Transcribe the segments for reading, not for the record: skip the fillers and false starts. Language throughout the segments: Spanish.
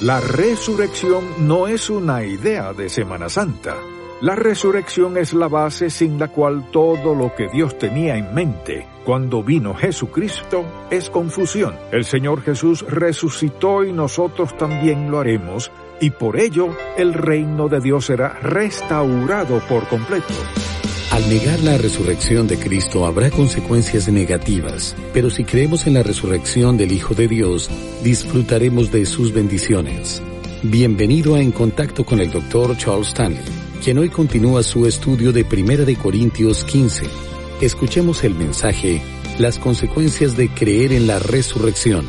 La resurrección no es una idea de Semana Santa. La resurrección es la base sin la cual todo lo que Dios tenía en mente cuando vino Jesucristo es confusión. El Señor Jesús resucitó y nosotros también lo haremos, y por ello el reino de Dios será restaurado por completo. Al negar la resurrección de Cristo habrá consecuencias negativas, pero si creemos en la resurrección del Hijo de Dios, disfrutaremos de sus bendiciones. Bienvenido a En Contacto con el Dr. Charles Stanley, quien hoy continúa su estudio de Primera de Corintios 15. Escuchemos el mensaje, las consecuencias de creer en la resurrección.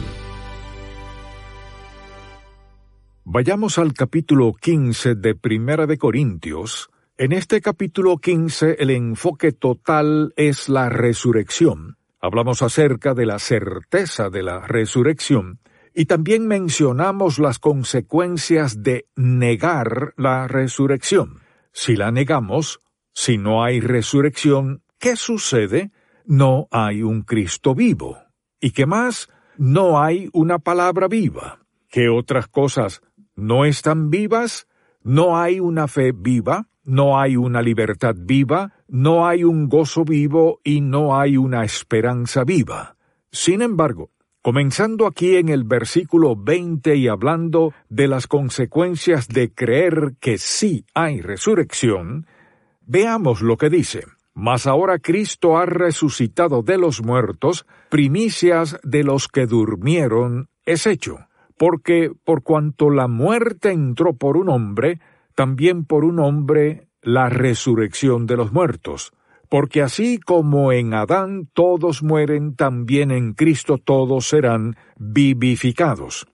Vayamos al capítulo 15 de Primera de Corintios. En este capítulo 15, el enfoque total es la resurrección. Hablamos acerca de la certeza de la resurrección y también mencionamos las consecuencias de negar la resurrección. Si la negamos, si no hay resurrección, ¿qué sucede? No hay un Cristo vivo. ¿Y qué más? No hay una palabra viva. ¿Qué otras cosas no están vivas? No hay una fe viva. No hay una libertad viva, no hay un gozo vivo y no hay una esperanza viva. Sin embargo, comenzando aquí en el versículo 20 y hablando de las consecuencias de creer que sí hay resurrección, veamos lo que dice. Mas ahora Cristo ha resucitado de los muertos, primicias de los que durmieron es hecho. Porque por cuanto la muerte entró por un hombre, también por un hombre la resurrección de los muertos. Porque así como en Adán todos mueren, también en Cristo todos serán vivificados.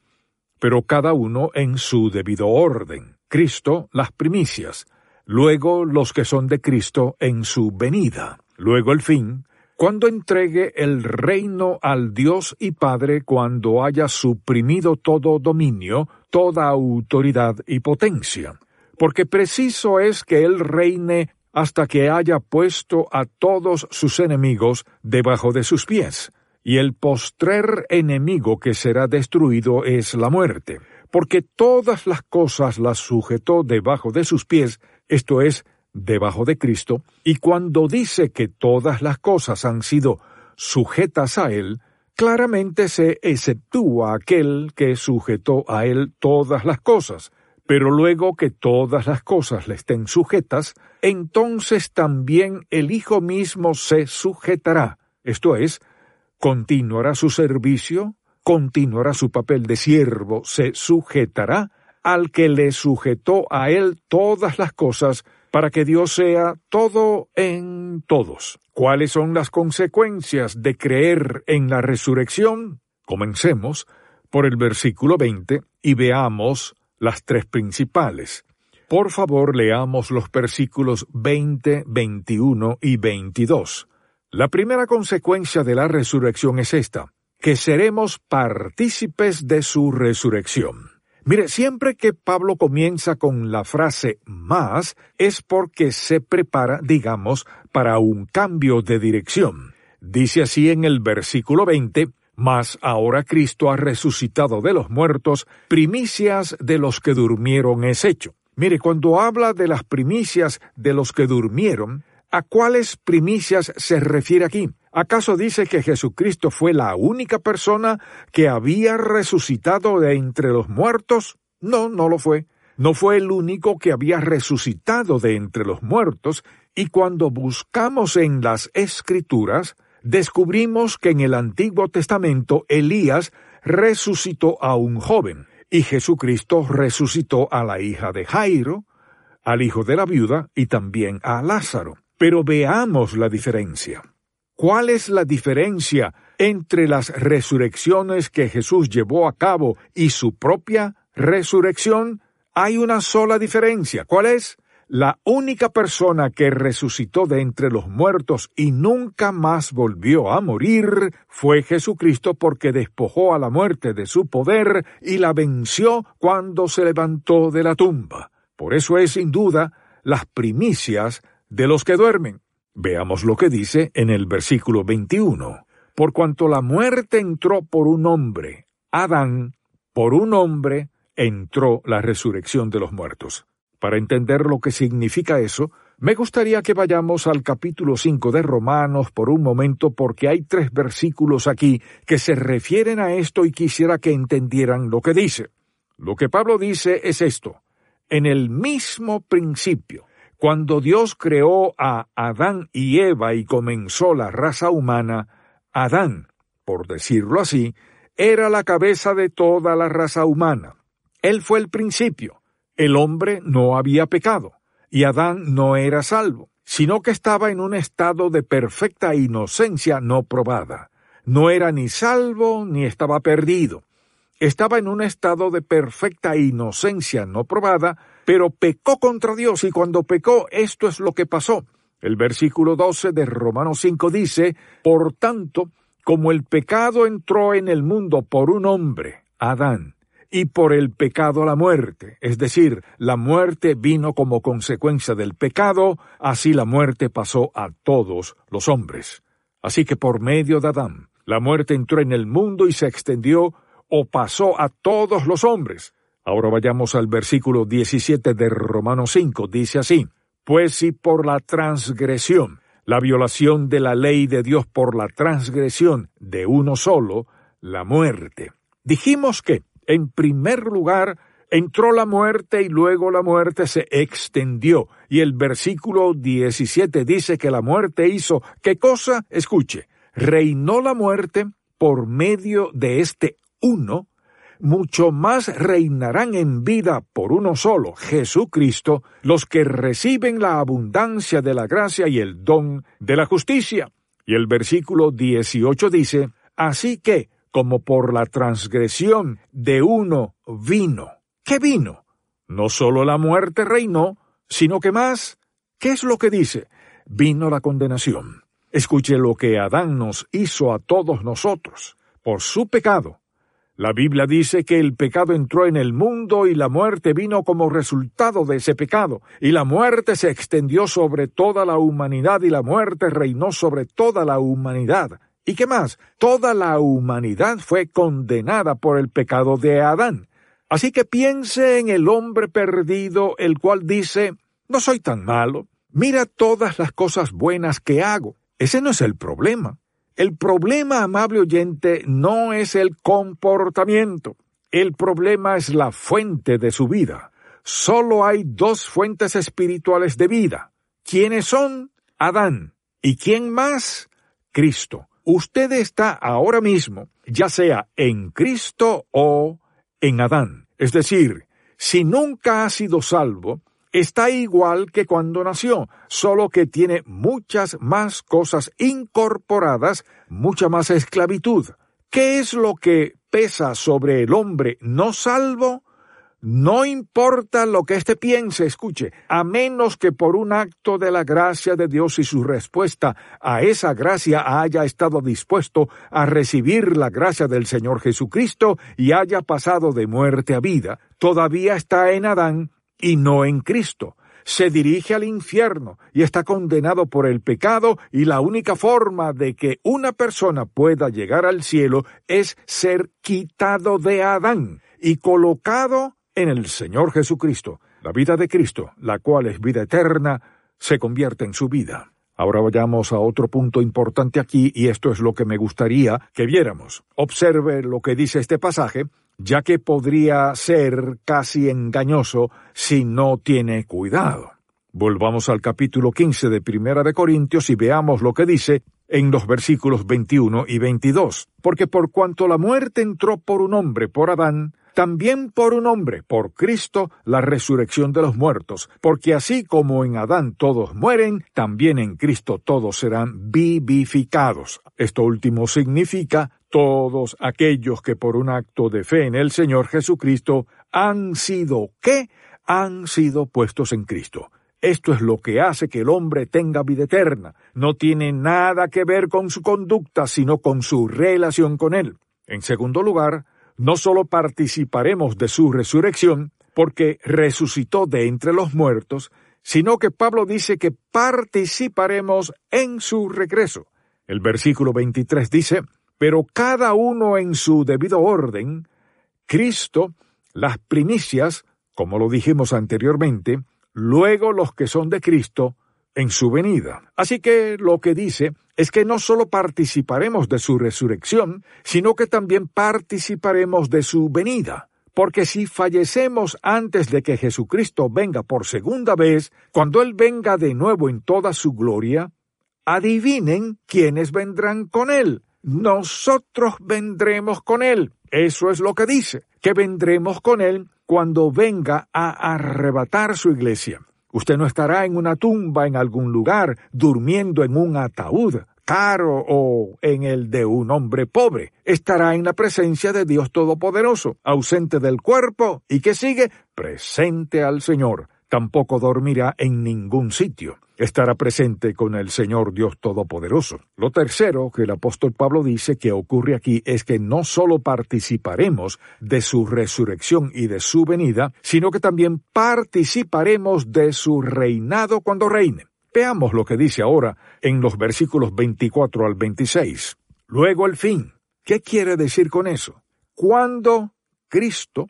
Pero cada uno en su debido orden. Cristo, las primicias. Luego los que son de Cristo en su venida. Luego el fin, cuando entregue el reino al Dios y Padre, cuando haya suprimido todo dominio, toda autoridad y potencia. Porque preciso es que Él reine hasta que haya puesto a todos sus enemigos debajo de sus pies. Y el postrer enemigo que será destruido es la muerte. Porque todas las cosas las sujetó debajo de sus pies, esto es, debajo de Cristo. Y cuando dice que todas las cosas han sido sujetas a Él, claramente se exceptúa aquel que sujetó a Él todas las cosas. Pero luego que todas las cosas le estén sujetas, entonces también el Hijo mismo se sujetará. Esto es, continuará su servicio, continuará su papel de siervo, se sujetará al que le sujetó a él todas las cosas, para que Dios sea todo en todos. ¿Cuáles son las consecuencias de creer en la resurrección? Comencemos por el versículo 20 y veamos las tres principales. Por favor, leamos los versículos 20, 21 y 22. La primera consecuencia de la resurrección es esta, que seremos partícipes de su resurrección. Mire, siempre que Pablo comienza con la frase más, es porque se prepara, digamos, para un cambio de dirección. Dice así en el versículo 20, mas ahora Cristo ha resucitado de los muertos, primicias de los que durmieron es hecho. Mire, cuando habla de las primicias de los que durmieron, ¿a cuáles primicias se refiere aquí? ¿Acaso dice que Jesucristo fue la única persona que había resucitado de entre los muertos? No, no lo fue. No fue el único que había resucitado de entre los muertos, y cuando buscamos en las Escrituras, descubrimos que en el Antiguo Testamento Elías resucitó a un joven y Jesucristo resucitó a la hija de Jairo, al hijo de la viuda y también a Lázaro. Pero veamos la diferencia. ¿Cuál es la diferencia entre las resurrecciones que Jesús llevó a cabo y su propia resurrección? Hay una sola diferencia. ¿Cuál es? La única persona que resucitó de entre los muertos y nunca más volvió a morir fue Jesucristo, porque despojó a la muerte de su poder y la venció cuando se levantó de la tumba. Por eso es, sin duda, las primicias de los que duermen. Veamos lo que dice en el versículo 21. Por cuanto la muerte entró por un hombre, Adán, por un hombre entró la resurrección de los muertos. Para entender lo que significa eso, me gustaría que vayamos al capítulo 5 de Romanos por un momento, porque hay 3 versículos aquí que se refieren a esto y quisiera que entendieran lo que dice. Lo que Pablo dice es esto: en el mismo principio, cuando Dios creó a Adán y Eva y comenzó la raza humana, Adán, por decirlo así, era la cabeza de toda la raza humana. Él fue el principio. El hombre no había pecado, y Adán no era salvo, sino que estaba en un estado de perfecta inocencia no probada. No era ni salvo ni estaba perdido. Estaba en un estado de perfecta inocencia no probada, pero pecó contra Dios, y cuando pecó, esto es lo que pasó. El versículo 12 de Romanos 5 dice: por tanto, como el pecado entró en el mundo por un hombre, Adán, y por el pecado la muerte, es decir, la muerte vino como consecuencia del pecado, así la muerte pasó a todos los hombres. Así que por medio de Adán, la muerte entró en el mundo y se extendió o pasó a todos los hombres. Ahora vayamos al versículo 17 de Romanos 5, dice así: pues si por la transgresión, la violación de la ley de Dios por la transgresión de uno solo, la muerte. Dijimos que, en primer lugar, entró la muerte y luego la muerte se extendió. Y el versículo 17 dice que la muerte hizo, ¿qué cosa? Escuche, reinó la muerte por medio de este uno, mucho más reinarán en vida por uno solo, Jesucristo, los que reciben la abundancia de la gracia y el don de la justicia. Y el versículo 18 dice, así que, como por la transgresión de uno vino. ¿Qué vino? No solo la muerte reinó, sino que más. ¿Qué es lo que dice? Vino la condenación. Escuche lo que Adán nos hizo a todos nosotros, por su pecado. La Biblia dice que el pecado entró en el mundo y la muerte vino como resultado de ese pecado, y la muerte se extendió sobre toda la humanidad y la muerte reinó sobre toda la humanidad. ¿Y qué más? Toda la humanidad fue condenada por el pecado de Adán. Así que piense en el hombre perdido, el cual dice, no soy tan malo, mira todas las cosas buenas que hago. Ese no es el problema. El problema, amable oyente, no es el comportamiento. El problema es la fuente de su vida. Solo hay 2 fuentes espirituales de vida. ¿Quiénes son? Adán. ¿Y quién más? Cristo. Usted está ahora mismo, ya sea en Cristo o en Adán. Es decir, si nunca ha sido salvo, está igual que cuando nació, solo que tiene muchas más cosas incorporadas, mucha más esclavitud. ¿Qué es lo que pesa sobre el hombre no salvo? No importa lo que éste piense, escuche, a menos que por un acto de la gracia de Dios y su respuesta a esa gracia haya estado dispuesto a recibir la gracia del Señor Jesucristo y haya pasado de muerte a vida, todavía está en Adán y no en Cristo. Se dirige al infierno y está condenado por el pecado, y la única forma de que una persona pueda llegar al cielo es ser quitado de Adán y colocado en el Señor Jesucristo. La vida de Cristo, la cual es vida eterna, se convierte en su vida. Ahora vayamos a otro punto importante aquí, y esto es lo que me gustaría que viéramos. Observe lo que dice este pasaje, ya que podría ser casi engañoso si no tiene cuidado. Volvamos al capítulo 15 de Primera de Corintios y veamos lo que dice en los versículos 21 y 22. Porque por cuanto la muerte entró por un hombre, por Adán, también por un hombre, por Cristo, la resurrección de los muertos, porque así como en Adán todos mueren, también en Cristo todos serán vivificados. Esto último significa todos aquellos que por un acto de fe en el Señor Jesucristo han sido, ¿qué? Han sido puestos en Cristo. Esto es lo que hace que el hombre tenga vida eterna. No tiene nada que ver con su conducta, sino con su relación con Él. En segundo lugar, no solo participaremos de su resurrección, porque resucitó de entre los muertos, sino que Pablo dice que participaremos en su regreso. El versículo 23 dice, «Pero cada uno en su debido orden, Cristo, las primicias, como lo dijimos anteriormente, luego los que son de Cristo en su venida». Así que lo que dice es que no solo participaremos de su resurrección, sino que también participaremos de su venida. Porque si fallecemos antes de que Jesucristo venga por segunda vez, cuando Él venga de nuevo en toda su gloria, adivinen quiénes vendrán con Él. Nosotros vendremos con Él. Eso es lo que dice, que vendremos con Él cuando venga a arrebatar su iglesia. Usted no estará en una tumba en algún lugar, durmiendo en un ataúd caro o en el de un hombre pobre. Estará en la presencia de Dios Todopoderoso, ausente del cuerpo, y que sigue presente al Señor. Tampoco dormirá en ningún sitio. Estará presente con el Señor Dios Todopoderoso. Lo tercero que el apóstol Pablo dice que ocurre aquí es que no solo participaremos de su resurrección y de su venida, sino que también participaremos de su reinado cuando reine. Veamos lo que dice ahora en los versículos 24 al 26. Luego el fin. ¿Qué quiere decir con eso? Cuando Cristo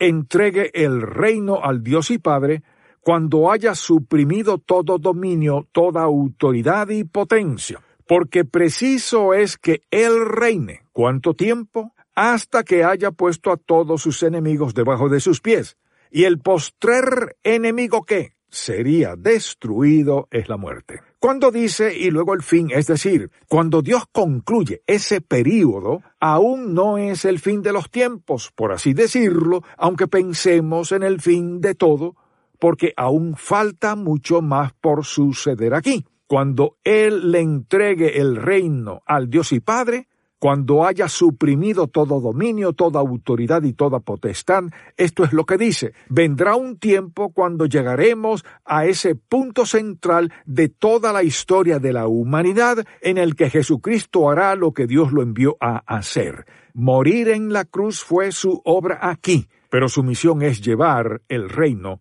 entregue el reino al Dios y Padre, cuando haya suprimido todo dominio, toda autoridad y potencia, porque preciso es que Él reine. ¿Cuánto tiempo? Hasta que haya puesto a todos sus enemigos debajo de sus pies. Y el postrer enemigo que sería destruido es la muerte. Cuando dice y luego el fin, es decir, cuando Dios concluye ese período, aún no es el fin de los tiempos, por así decirlo, aunque pensemos en el fin de todo, porque aún falta mucho más por suceder aquí. Cuando Él le entregue el reino al Dios y Padre, cuando haya suprimido todo dominio, toda autoridad y toda potestad, esto es lo que dice, vendrá un tiempo cuando llegaremos a ese punto central de toda la historia de la humanidad en el que Jesucristo hará lo que Dios lo envió a hacer. Morir en la cruz fue su obra aquí, pero su misión es llevar el reino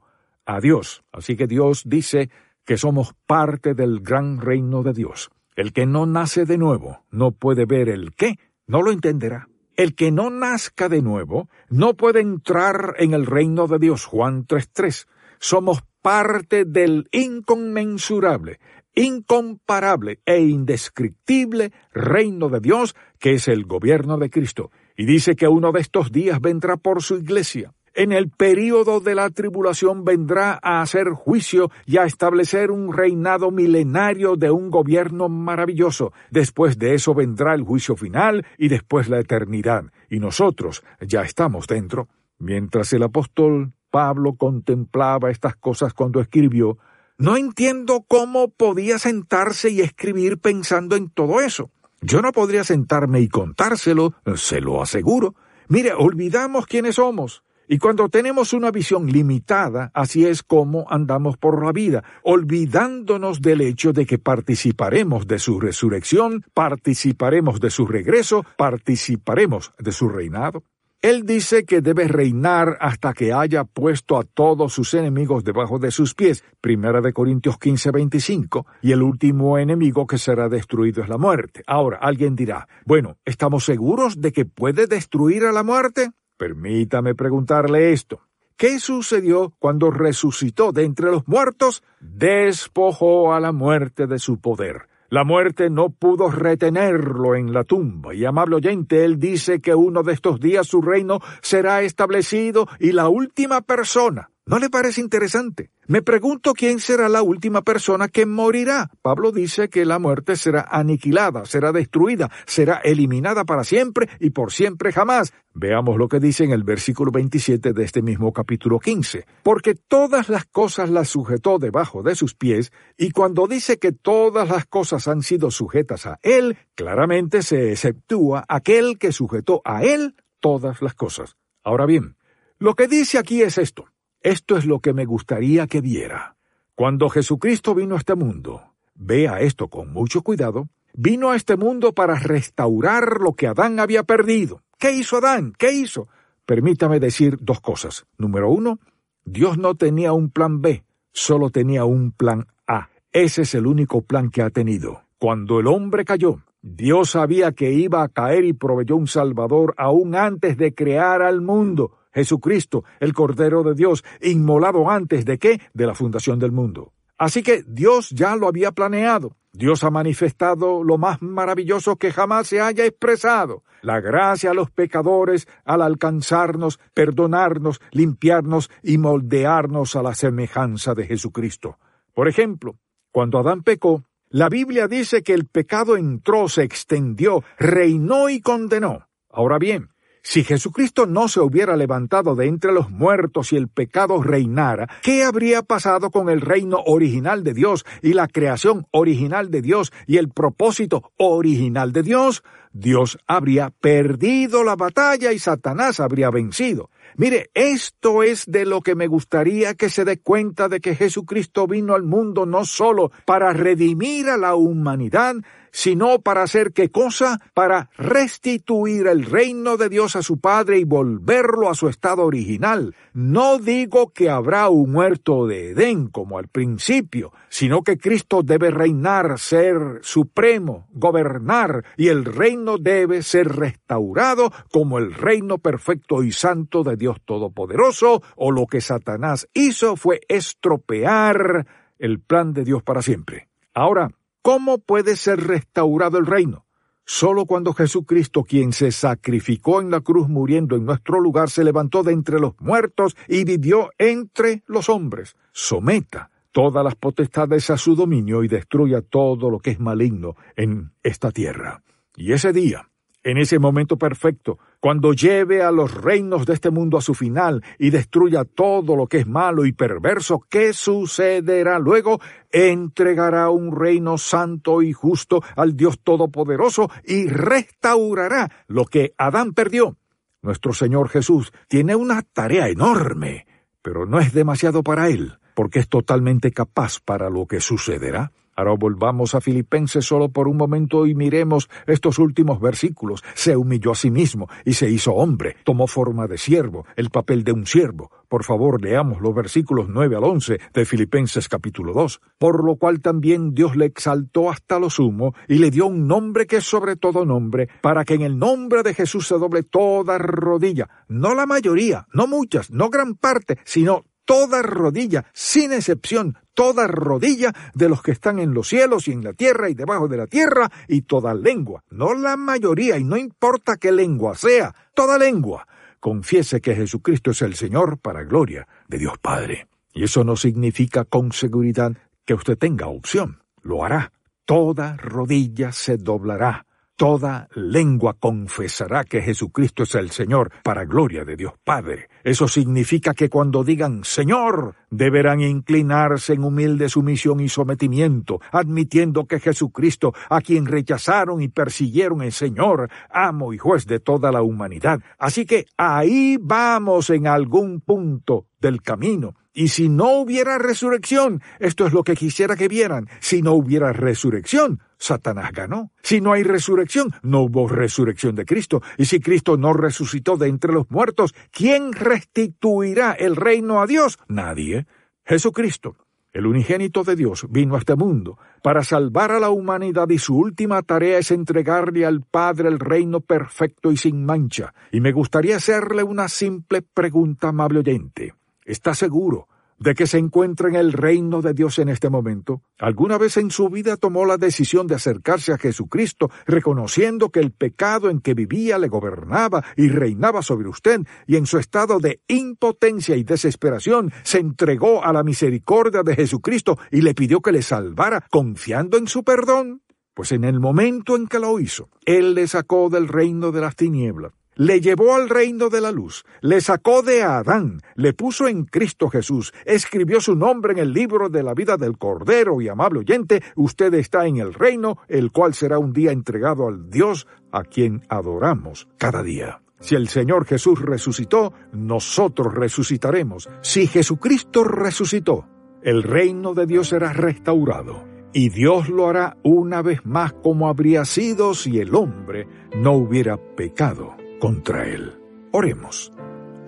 a Dios. Así que Dios dice que somos parte del gran reino de Dios. El que no nace de nuevo no puede ver el qué, no lo entenderá. El que no nazca de nuevo no puede entrar en el reino de Dios. Juan 3:3. Somos parte del inconmensurable, incomparable e indescriptible reino de Dios, que es el gobierno de Cristo. Y dice que uno de estos días vendrá por su iglesia. En el período de la tribulación vendrá a hacer juicio y a establecer un reinado milenario de un gobierno maravilloso. Después de eso vendrá el juicio final y después la eternidad. Y nosotros ya estamos dentro. Mientras el apóstol Pablo contemplaba estas cosas cuando escribió, no entiendo cómo podía sentarse y escribir pensando en todo eso. Yo no podría sentarme y contárselo, se lo aseguro. Mire, olvidamos quiénes somos. Y cuando tenemos una visión limitada, así es como andamos por la vida, olvidándonos del hecho de que participaremos de su resurrección, participaremos de su regreso, participaremos de su reinado. Él dice que debe reinar hasta que haya puesto a todos sus enemigos debajo de sus pies. Primera de Corintios 15:25. Y el último enemigo que será destruido es la muerte. Ahora, alguien dirá, bueno, ¿estamos seguros de que puede destruir a la muerte? Permítame preguntarle esto. ¿Qué sucedió cuando resucitó de entre los muertos? Despojó a la muerte de su poder. La muerte no pudo retenerlo en la tumba. Y, amable oyente, él dice que uno de estos días su reino será establecido y la última persona, ¿No le parece interesante? Me pregunto quién será la última persona que morirá. Pablo dice que la muerte será aniquilada, será destruida, será eliminada para siempre y por siempre jamás. Veamos lo que dice en el versículo 27 de este mismo capítulo 15. Porque todas las cosas las sujetó debajo de sus pies, y cuando dice que todas las cosas han sido sujetas a él, claramente se exceptúa aquel que sujetó a él todas las cosas. Ahora bien, lo que dice aquí es esto. Esto es lo que me gustaría que viera. Cuando Jesucristo vino a este mundo, vea esto con mucho cuidado, vino a este mundo para restaurar lo que Adán había perdido. ¿Qué hizo Adán? ¿Qué hizo? Permítame decir dos cosas. Número uno, Dios no tenía un plan B, solo tenía un plan A. Ese es el único plan que ha tenido. Cuando el hombre cayó, Dios sabía que iba a caer y proveyó un Salvador aún antes de crear al mundo. Jesucristo, el Cordero de Dios, inmolado antes de ¿qué? De la fundación del mundo. Así que Dios ya lo había planeado. Dios ha manifestado lo más maravilloso que jamás se haya expresado. La gracia a los pecadores al alcanzarnos, perdonarnos, limpiarnos y moldearnos a la semejanza de Jesucristo. Por ejemplo, cuando Adán pecó, la Biblia dice que el pecado entró, se extendió, reinó y condenó. Ahora bien, si Jesucristo no se hubiera levantado de entre los muertos y el pecado reinara, ¿qué habría pasado con el reino original de Dios y la creación original de Dios y el propósito original de Dios? Dios habría perdido la batalla y Satanás habría vencido. Mire, esto es de lo que me gustaría que se dé cuenta de que Jesucristo vino al mundo no solo para redimir a la humanidad, sino para hacer ¿qué cosa? Para restituir el reino de Dios a su Padre y volverlo a su estado original. No digo que habrá un huerto de Edén como al principio, sino que Cristo debe reinar, ser supremo, gobernar, y el reino debe ser restaurado como el reino perfecto y santo de Dios Todopoderoso, o lo que Satanás hizo fue estropear el plan de Dios para siempre. Ahora, ¿cómo puede ser restaurado el reino? Solo cuando Jesucristo, quien se sacrificó en la cruz muriendo en nuestro lugar, se levantó de entre los muertos y vivió entre los hombres. Someta todas las potestades a su dominio y destruya todo lo que es maligno en esta tierra. Y ese día, en ese momento perfecto, cuando lleve a los reinos de este mundo a su final y destruya todo lo que es malo y perverso, ¿qué sucederá luego? Entregará un reino santo y justo al Dios Todopoderoso y restaurará lo que Adán perdió. Nuestro Señor Jesús tiene una tarea enorme, pero no es demasiado para él, porque es totalmente capaz para lo que sucederá. Ahora volvamos a Filipenses solo por un momento y miremos estos últimos versículos. Se humilló a sí mismo y se hizo hombre. Tomó forma de siervo, el papel de un siervo. Por favor, leamos los versículos 9 al 11 de Filipenses capítulo 2. Por lo cual también Dios le exaltó hasta lo sumo y le dio un nombre que es sobre todo nombre, para que en el nombre de Jesús se doble toda rodilla. No la mayoría, no muchas, no gran parte, sino toda rodilla, sin excepción, toda rodilla de los que están en los cielos y en la tierra y debajo de la tierra, y toda lengua, no la mayoría y no importa qué lengua sea, toda lengua, confiese que Jesucristo es el Señor para gloria de Dios Padre. Y eso no significa con seguridad que usted tenga opción, lo hará, toda rodilla se doblará, toda lengua confesará que Jesucristo es el Señor, para gloria de Dios Padre. Eso significa que cuando digan Señor, deberán inclinarse en humilde sumisión y sometimiento, admitiendo que Jesucristo, a quien rechazaron y persiguieron, es Señor, amo y juez de toda la humanidad. Así que ahí vamos en algún punto del camino. Y si no hubiera resurrección, esto es lo que quisiera que vieran, si no hubiera resurrección, Satanás ganó. Si no hay resurrección, no hubo resurrección de Cristo. Y si Cristo no resucitó de entre los muertos, ¿quién restituirá el reino a Dios? Nadie. Jesucristo, el unigénito de Dios, vino a este mundo para salvar a la humanidad y su última tarea es entregarle al Padre el reino perfecto y sin mancha. Y me gustaría hacerle una simple pregunta, amable oyente. ¿Está seguro de que se encuentra en el reino de Dios en este momento, alguna vez en su vida tomó la decisión de acercarse a Jesucristo, reconociendo que el pecado en que vivía le gobernaba y reinaba sobre usted, y en su estado de impotencia y desesperación se entregó a la misericordia de Jesucristo y le pidió que le salvara, confiando en su perdón? Pues en el momento en que lo hizo, Él le sacó del reino de las tinieblas, le llevó al reino de la luz, le sacó de Adán, le puso en Cristo Jesús, escribió su nombre en el libro de la vida del Cordero, y, amable oyente, usted está en el reino, el cual será un día entregado al Dios a quien adoramos cada día. Si el Señor Jesús resucitó, nosotros resucitaremos. Si Jesucristo resucitó, el reino de Dios será restaurado. Y Dios lo hará una vez más como habría sido si el hombre no hubiera pecado contra Él. Oremos.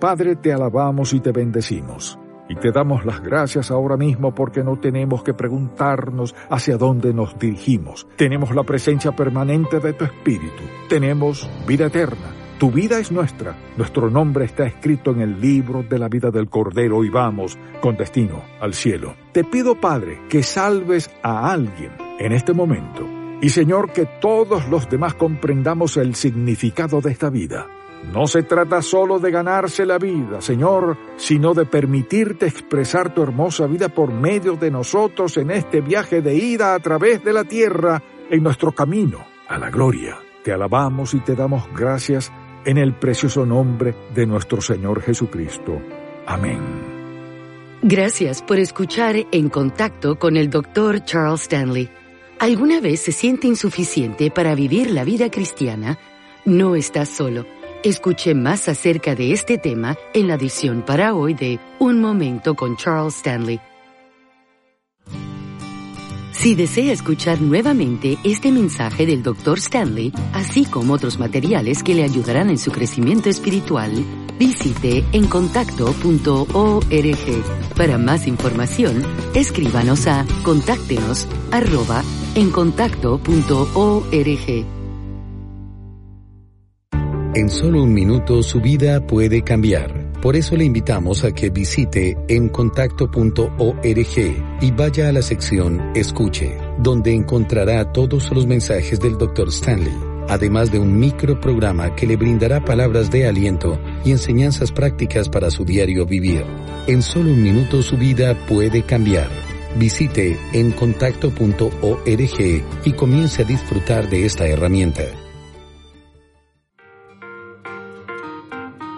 Padre, te alabamos y te bendecimos. Y te damos las gracias ahora mismo porque no tenemos que preguntarnos hacia dónde nos dirigimos. Tenemos la presencia permanente de tu Espíritu. Tenemos vida eterna. Tu vida es nuestra. Nuestro nombre está escrito en el libro de la vida del Cordero y vamos con destino al cielo. Te pido, Padre, que salves a alguien en este momento. Y, Señor, que todos los demás comprendamos el significado de esta vida. No se trata solo de ganarse la vida, Señor, sino de permitirte expresar tu hermosa vida por medio de nosotros en este viaje de ida a través de la tierra, en nuestro camino a la gloria. Te alabamos y te damos gracias en el precioso nombre de nuestro Señor Jesucristo. Amén. Gracias por escuchar En Contacto con el Dr. Charles Stanley. ¿Alguna vez se siente insuficiente para vivir la vida cristiana? No estás solo. Escuche más acerca de este tema en la edición para hoy de Un Momento con Charles Stanley. Si desea escuchar nuevamente este mensaje del Dr. Stanley, así como otros materiales que le ayudarán en su crecimiento espiritual, visite encontacto.org. Para más información, escríbanos a contactenos@encontacto.org. En solo un minuto su vida puede cambiar. Por eso le invitamos a que visite encontacto.org y vaya a la sección Escuche, donde encontrará todos los mensajes del Dr. Stanley, además de un microprograma que le brindará palabras de aliento y enseñanzas prácticas para su diario vivir. En solo un minuto su vida puede cambiar. Visite encontacto.org y comience a disfrutar de esta herramienta.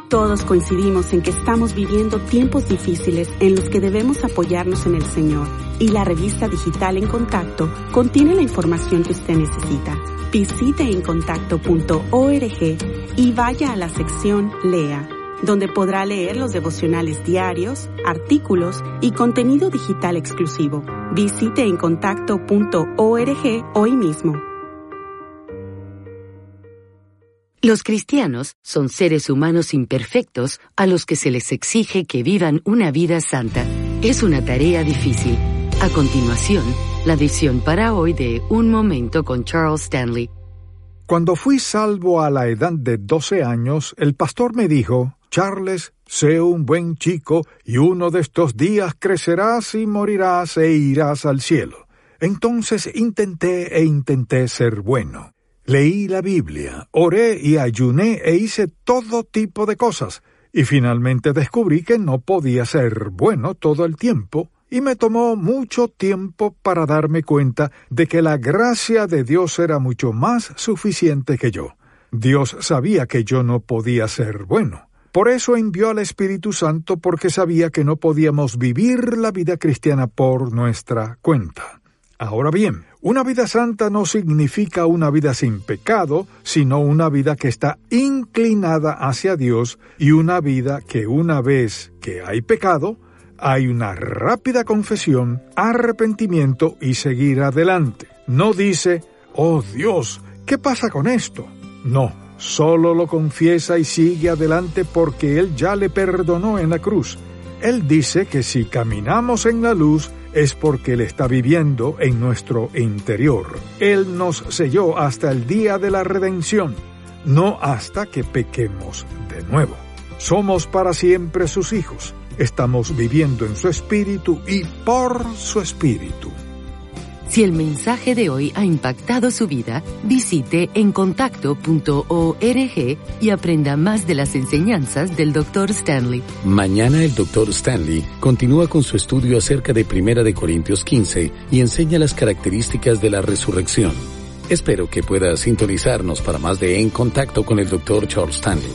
Todos coincidimos en que estamos viviendo tiempos difíciles en los que debemos apoyarnos en el Señor, y la revista digital En Contacto contiene la información que usted necesita. Visite encontacto.org y vaya a la sección Lea, donde podrá leer los devocionales diarios, artículos y contenido digital exclusivo. Visite encontacto.org hoy mismo. Los cristianos son seres humanos imperfectos a los que se les exige que vivan una vida santa. Es una tarea difícil. A continuación, la edición para hoy de Un Momento con Charles Stanley. Cuando fui salvo a la edad de 12 años, el pastor me dijo: Charles, sé un buen chico y uno de estos días crecerás y morirás e irás al cielo. Entonces intenté ser bueno. Leí la Biblia, oré y ayuné e hice todo tipo de cosas, y finalmente descubrí que no podía ser bueno todo el tiempo, y me tomó mucho tiempo para darme cuenta de que la gracia de Dios era mucho más suficiente que yo. Dios sabía que yo no podía ser bueno. Por eso envió al Espíritu Santo, porque sabía que no podíamos vivir la vida cristiana por nuestra cuenta. Ahora bien, una vida santa no significa una vida sin pecado, sino una vida que está inclinada hacia Dios, y una vida que, una vez que hay pecado, hay una rápida confesión, arrepentimiento y seguir adelante. No dice: oh Dios, ¿qué pasa con esto? No, solo lo confiesa y sigue adelante porque Él ya le perdonó en la cruz. Él dice que si caminamos en la luz es porque Él está viviendo en nuestro interior. Él nos selló hasta el día de la redención, no hasta que pequemos de nuevo. Somos para siempre sus hijos. Estamos viviendo en su espíritu y por su espíritu. Si el mensaje de hoy ha impactado su vida, visite encontacto.org y aprenda más de las enseñanzas del Dr. Stanley. Mañana el Dr. Stanley continúa con su estudio acerca de Primera de Corintios 15 y enseña las características de la resurrección. Espero que pueda sintonizarnos para más de En Contacto con el Dr. Charles Stanley.